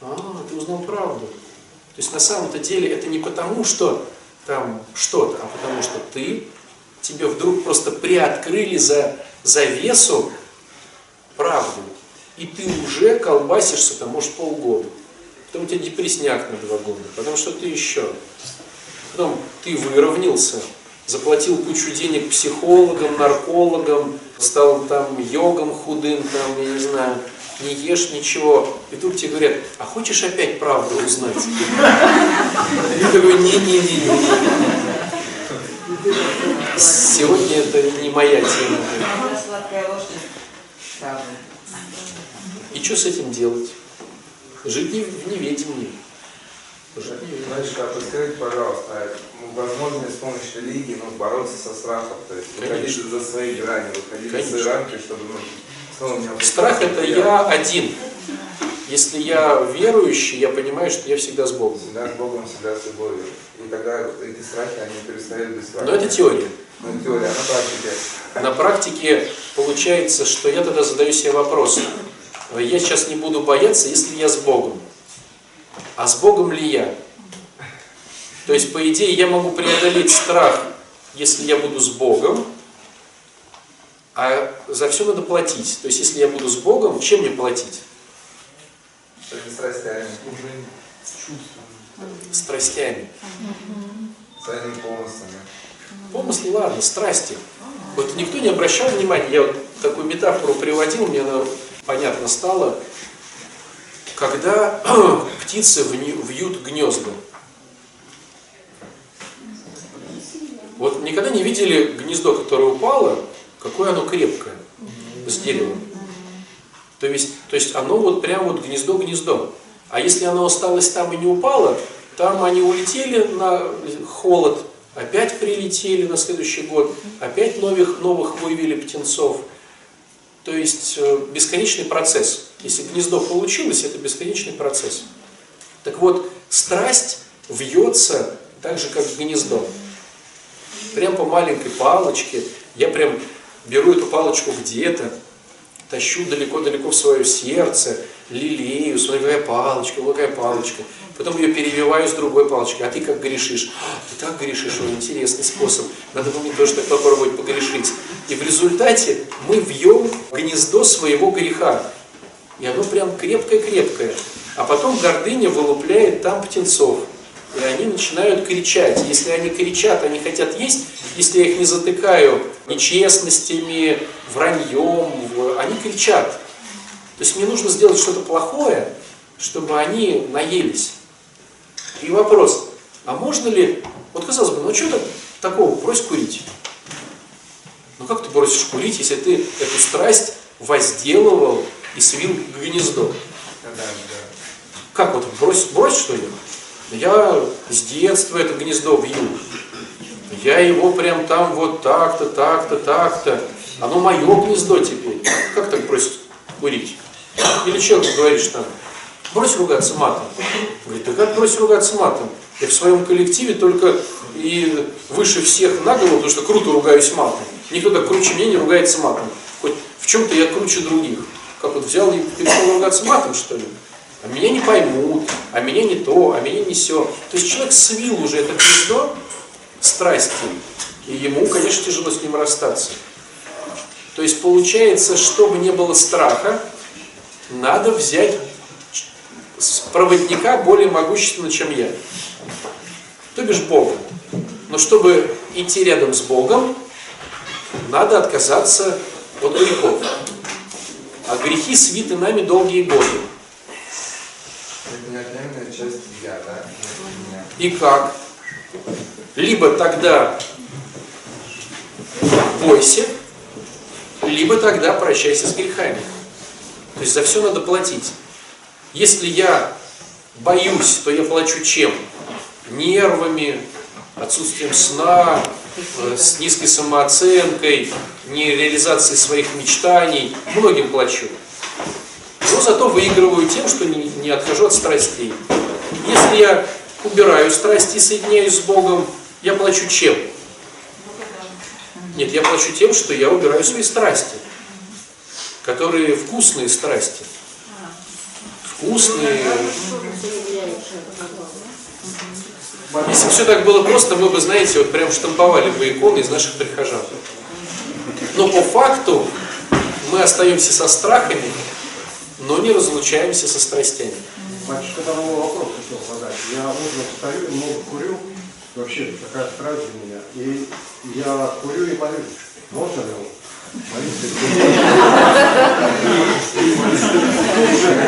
А, ты узнал правду. То есть на самом-то деле это не потому, что там что-то, а потому что ты, тебе вдруг просто приоткрыли за завесу правду. И ты уже колбасишься там, может, полгода. Потом у тебя депрессняк на два года, потому что ты еще. Потом ты выровнялся, заплатил кучу денег психологам, наркологам, стал там йогом худым, там, я не знаю, не ешь ничего. И тут тебе говорят, а хочешь опять правду узнать? Я говорю, не-не-не. Сегодня это не моя тема. И что с этим делать? Жить в неведении. Батюшка, подскажите, пожалуйста, возможно ли с помощью религии ну, бороться со страхом? То есть выходить за свои грани, выходить за свои рамки, чтобы... Страх – это я один. Если я верующий, я понимаю, что я всегда с Богом. Всегда с Богом, всегда с любовью. И тогда эти страхи, они перестают быть страхами. Но это теория. Но теория, а на практике? На практике получается, что я тогда задаю себе вопрос. Я сейчас не буду бояться, если я с Богом. А с Богом ли я? То есть, по идее, я могу преодолеть страх, если я буду с Богом. А за все надо платить. То есть, если я буду с Богом, чем мне платить? Страстями. Страстями. Своими помыслами. Помыслы, ладно, страсти. Вот никто не обращал внимания. Я вот такую метафору приводил, мне она понятно стала. Когда птицы вьют гнезда. Вот никогда не видели гнездо, которое упало, какое оно крепкое, с дерева. То есть, то есть оно вот прям вот гнездо-гнездо. А если оно осталось там и не упало, там они улетели на холод, опять прилетели на следующий год, опять новых, новых вывели птенцов. То есть бесконечный процесс. Если гнездо получилось, это бесконечный процесс. Так вот, страсть вьется так же, как гнездо. Прям по маленькой палочке. Я прям беру эту палочку где-то, тащу далеко-далеко в свое сердце, лелею, смотри, какая палочка, какая палочка. Потом ее перевиваю с другой палочкой. А ты как грешишь? Ты так грешишь, ой, интересный способ. Надо бы мне тоже так попробовать погрешить. И в результате мы вьем гнездо своего греха. И оно прям крепкое-крепкое. А потом гордыня вылупляет там птенцов. и они начинают кричать. Если они кричат, они хотят есть, если я их не затыкаю нечестностями, враньем, они кричат. То есть мне нужно сделать что-то плохое, чтобы они наелись. И вопрос, а можно ли, вот казалось бы, ну что такого, брось курить. Ну как ты бросишь курить, если ты эту страсть возделывал и свил гнездо? Как вот, брось, брось что ли? Я с детства это гнездо вью. Я его прям там вот так-то, так-то, так-то. Оно мое гнездо теперь. Как так брось курить? Или человеку говоришь там, брось ругаться матом. Говорит, да как брось ругаться матом? Я в своем коллективе только и выше всех на голову, потому что круто ругаюсь матом. Никто так круче меня не ругается матом. Хоть в чем-то я круче других. Как вот взял и перестал ругаться матом, что ли? А меня не поймут, а меня не то, а меня не сё. То есть человек свил уже это гнездо страсти, и ему, конечно, тяжело с ним расстаться. То есть получается, чтобы не было страха, надо взять проводника более могущественного, чем я. То бишь Бога. Но чтобы идти рядом с Богом, надо отказаться от грехов. А грехи свиты нами долгие годы. И как? Либо тогда бойся, либо тогда прощайся с грехами. То есть за все надо платить. Если я боюсь, то я плачу чем? Нервами, отсутствием сна, с низкой самооценкой, нереализацией своих мечтаний. Многим плачу. Но зато выигрываю тем, что не, не отхожу от страстей. Если я убираю страсти и соединяюсь с Богом, я плачу чем? Нет, я плачу тем, что я убираю свои страсти, которые вкусные страсти. Вкусные. Если бы все так было просто, мы бы, знаете, вот прям штамповали бы иконы из наших прихожан. Но по факту мы остаемся со страхами, но не разлучаемся со страстями. Мальчишка там вопрос хотел задать. Я утром встаю, много курю. Вообще такая страсть для меня. И я курю и молюсь. Можно ли молиться?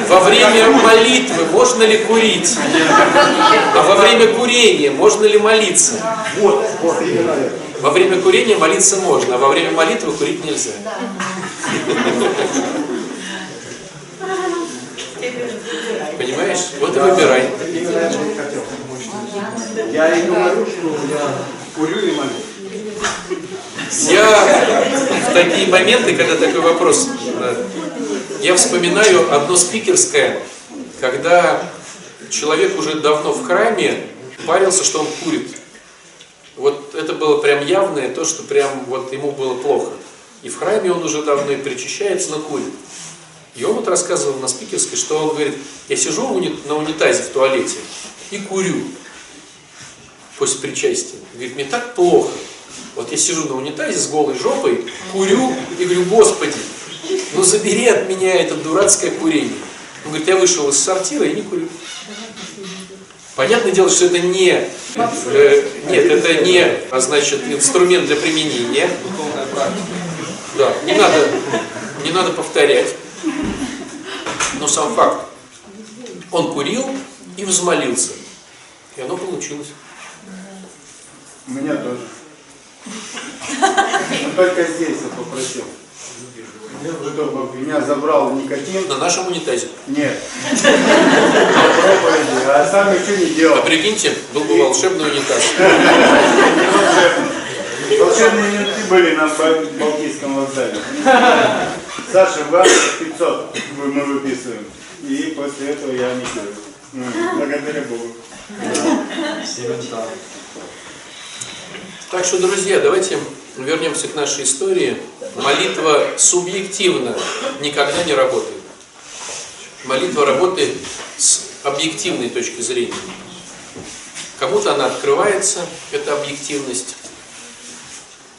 Во время молитвы можно ли курить? А во время курения можно ли молиться? Вот, вот именно это. Во время курения молиться можно, а во время молитвы курить нельзя. Понимаешь? Вот и выбирай. Я и говорю, что я курю и молюсь. Я в такие моменты, когда такой вопрос, я вспоминаю одно спикерское, когда человек уже давно в храме парился, что он курит. Вот это было прям явное, то, что прям вот ему было плохо. И в храме он уже давно и причащается, но курит. И он вот рассказывал на спикерской, что он говорит, я сижу на унитазе в туалете и курю после причастия. Говорит, мне так плохо. Вот я сижу на унитазе с голой жопой, курю и говорю, Господи, ну забери от меня это дурацкое курение. Он говорит, я вышел из сортира и не курю. Понятное дело, что это не, э, нет, это не, а значит, инструмент для применения. Да, не надо, не надо повторять. Но сам факт, он курил и взмолился, и оно получилось. У меня тоже. Только здесь я попросил. Меня забрал никотин. На нашем унитазе? Нет. А сам ничего не делал. А прикиньте, был бы волшебный унитаз. Волшебные унитазы были на Балтийском вокзале. Саша, вам пятьсот мы выписываем. И после этого я не курю. Благодаря Богу. Так что, друзья, давайте вернемся к нашей истории. Молитва субъективно никогда не работает. Молитва работает с объективной точки зрения. Кому-то она открывается, эта объективность.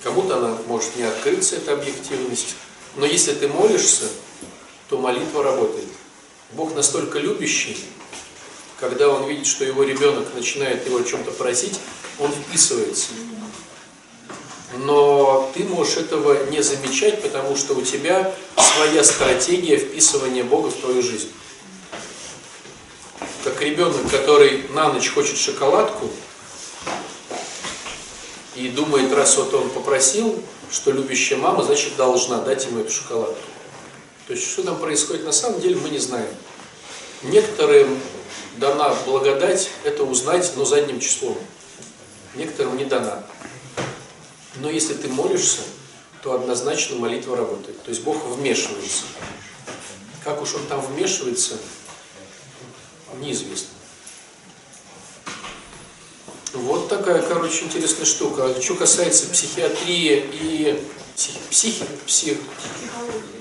Кому-то она может не открыться, эта объективность. Но если ты молишься, то молитва работает. Бог настолько любящий, когда он видит, что его ребенок начинает его о чем-то просить, он вписывается. Но ты можешь этого не замечать, потому что у тебя своя стратегия вписывания Бога в твою жизнь. Как ребенок, который на ночь хочет шоколадку и думает, раз вот он попросил, что любящая мама, значит, должна дать ему эту шоколадку. То есть, что там происходит на самом деле, мы не знаем. Некоторым дана благодать это узнать, но задним числом. Некоторым не дана. Но если ты молишься, то однозначно молитва работает. То есть Бог вмешивается. Как уж Он там вмешивается, неизвестно. Вот такая, короче, интересная штука. Что касается психиатрии и псих, псих, псих,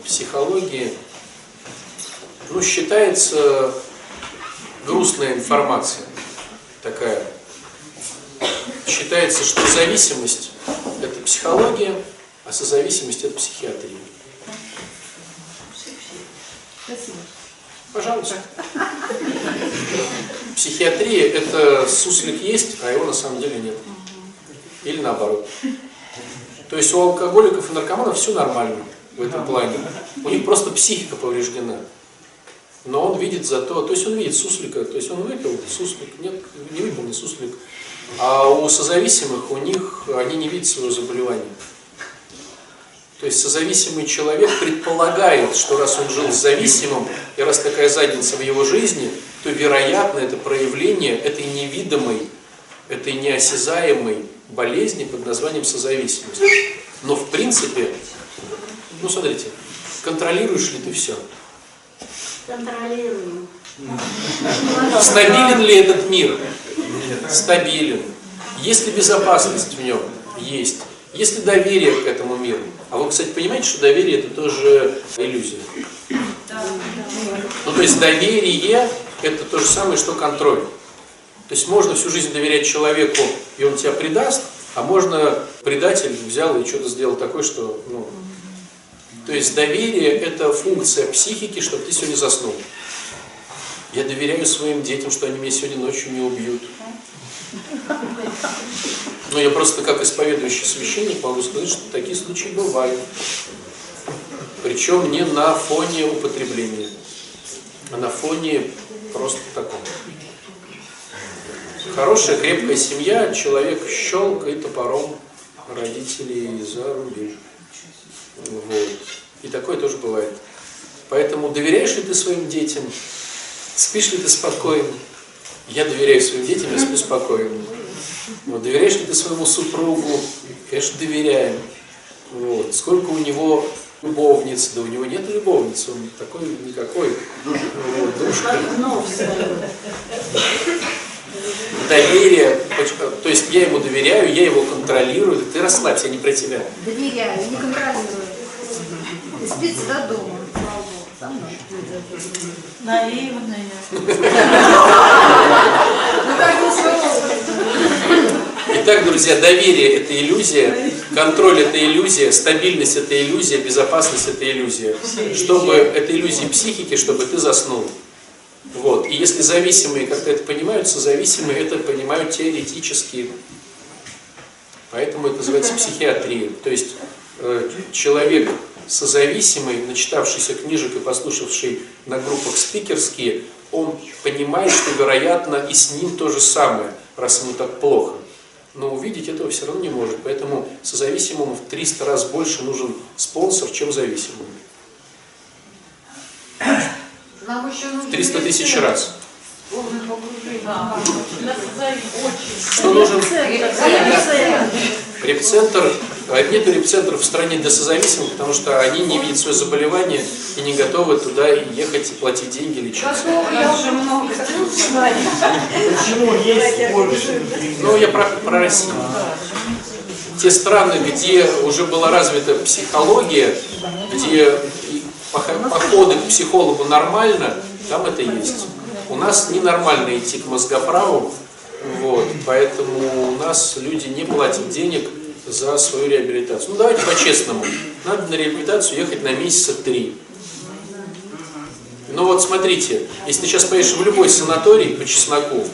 психологии, ну, считается грустная информация такая. Считается, что зависимость – это психология, а созависимость – это психиатрия. Спасибо. Пожалуйста. Психиатрия – это суслик есть, а его на самом деле нет. Или наоборот. То есть у алкоголиков и наркоманов все нормально в этом плане. У них просто психика повреждена. Но он видит зато, то есть он видит суслика, то есть он выпил суслик, нет, не выпил не суслик. А у созависимых, у них, они не видят своего заболевания. То есть созависимый человек предполагает, что раз он жил с зависимым, и раз такая задница в его жизни, то, вероятно, это проявление этой невидимой, этой неосязаемой болезни под названием созависимость. Но, в принципе, ну, смотрите, контролируешь ли ты все? Контролирую. Стабилен ли этот мир? Стабилен. Есть ли безопасность в нем? Есть. Есть ли доверие к этому миру? А вы, кстати, понимаете, что доверие – это тоже иллюзия? Ну, то есть доверие – это то же самое, что контроль. То есть можно всю жизнь доверять человеку, и он тебя предаст, а можно предатель взял и что-то сделал такое, что… Ну, то есть доверие – это функция психики, чтобы ты сегодня заснул. Я доверяю своим детям, что они меня сегодня ночью не убьют. Но я просто как исповедующий священник могу сказать, что такие случаи бывают. Причем не на фоне употребления, а на фоне просто такого. Хорошая, крепкая семья, человек щелкает топором родителей за рубеж. Вот. И такое тоже бывает. Поэтому доверяешь ли ты своим детям? Спишь ли ты спокойно? Я доверяю своим детям, я сплю спокойно. Вот. Доверяешь ли ты своему супругу? Конечно, доверяем. Вот. Сколько у него любовниц? Да у него нет любовниц, он такой никакой. Вот. Душка. Доверие, то есть я ему доверяю, я его контролирую, ты расслабься, не про тебя. Доверяю, не контролирую. Ты спит до дома. Наивная. Итак, друзья, доверие – это иллюзия, контроль – это иллюзия, стабильность – это иллюзия, безопасность – это иллюзия. Чтобы, это иллюзия психики, чтобы ты заснул. Вот. И если зависимые как-то это понимают, созависимые это понимают теоретически. Поэтому это называется психиатрия. То есть э, человек созависимый, начитавшийся книжек и послушавший на группах спикерские, он понимает, что, вероятно, и с ним то же самое, раз ему так плохо. Но увидеть этого все равно не может. Поэтому созависимому в триста раз больше нужен спонсор, чем зависимому. В триста тысяч раз. Что нужен? Репцентр. Нету репцентров в стране для созависимых, потому что они не видят свое заболевание и не готовы туда ехать и платить деньги, лечиться. Почему есть больше? Ну, я про, про Россию. Те страны, где уже была развита психология, где походы к психологу нормально, там это есть. У нас ненормально идти к мозгоправу, вот, поэтому у нас люди не платят денег за свою реабилитацию. Ну давайте по-честному, надо на реабилитацию ехать на месяца три. Но вот смотрите, если ты сейчас поедешь в любой санаторий по чесноку,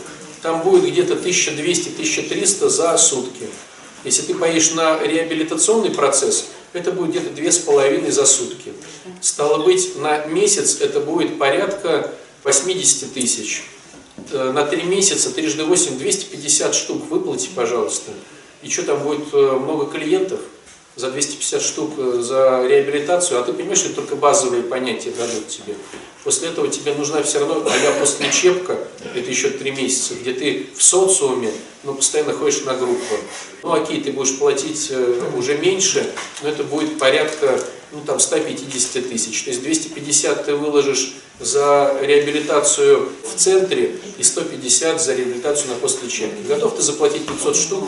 там будет где-то тысяча двести — тысяча триста за сутки. Если ты поедешь на реабилитационный процесс, это будет где-то две с половиной за сутки. Стало быть, на месяц это будет порядка восемьдесят тысяч. На три месяца, трижды восемь, двести пятьдесят штук выплати, пожалуйста. И что, там будет много клиентов за двести пятьдесят штук за реабилитацию, а ты понимаешь, что только базовые понятия дадут тебе. После этого тебе нужна все равно твоя послеучебка, это еще три месяца, где ты в социуме, но постоянно ходишь на группу. Ну окей, ты будешь платить уже меньше, но это будет порядка, ну, там, ста пятидесяти тысяч. То есть двести пятьдесят ты выложишь за реабилитацию в центре и сто пятьдесят за реабилитацию на послеучебке. Готов ты заплатить пятьсот штук?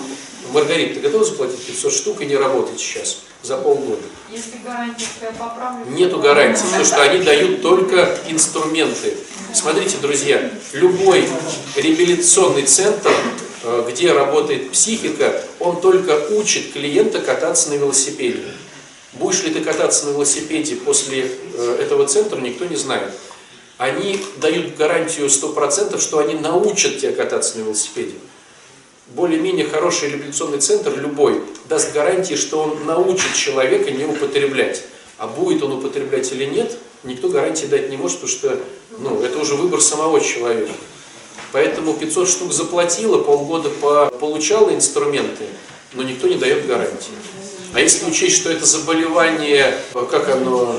Маргарита, ты готова заплатить пятьсот штук и не работать сейчас за полгода? Если гарантия, то я поправлю. Нету гарантии, потому что они дают только инструменты. Смотрите, друзья, любой реабилитационный центр, где работает психика, он только учит клиента кататься на велосипеде. Будешь ли ты кататься на велосипеде после этого центра, никто не знает. Они дают гарантию сто процентов, что они научат тебя кататься на велосипеде. Более-менее хороший реабилитационный центр, любой, даст гарантии, что он научит человека не употреблять. А будет он употреблять или нет, никто гарантии дать не может, потому что, ну, это уже выбор самого человека. Поэтому пятьсот штук заплатила, полгода получала инструменты, но никто не дает гарантии. А если учесть, что это заболевание, как оно...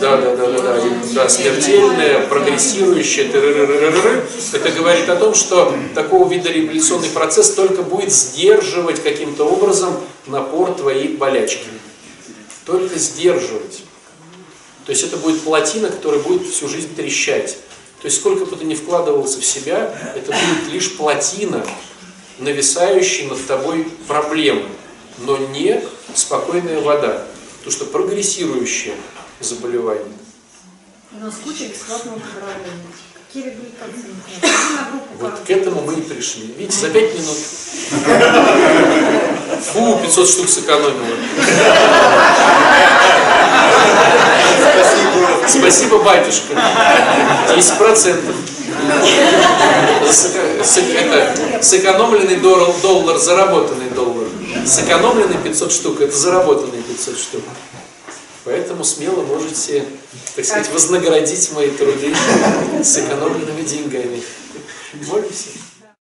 Да, да, да, да, да, да, смертельное, прогрессирующее, это говорит о том, что такого вида реабилитационный процесс только будет сдерживать каким-то образом напор твоей болячки. Только сдерживать. То есть это будет плотина, которая будет всю жизнь трещать. То есть сколько бы ты ни вкладывался в себя, это будет лишь плотина, нависающая над тобой проблемы, но не спокойная вода, потому что прогрессирующая. Заболеваний. У нас куча бесплатного управления. Какие реабилитации? Вот к этому мы и пришли. Видите, за пять минут. Фу, пятьсот штук сэкономила. Спасибо. Спасибо, батюшка. десять процентов. Это сэкономленный доллар, заработанный доллар. Сэкономленный пятьсот штук, это заработанные пятьсот штук. Поэтому смело можете, так сказать, вознаградить мои труды сэкономленными деньгами. Молимся.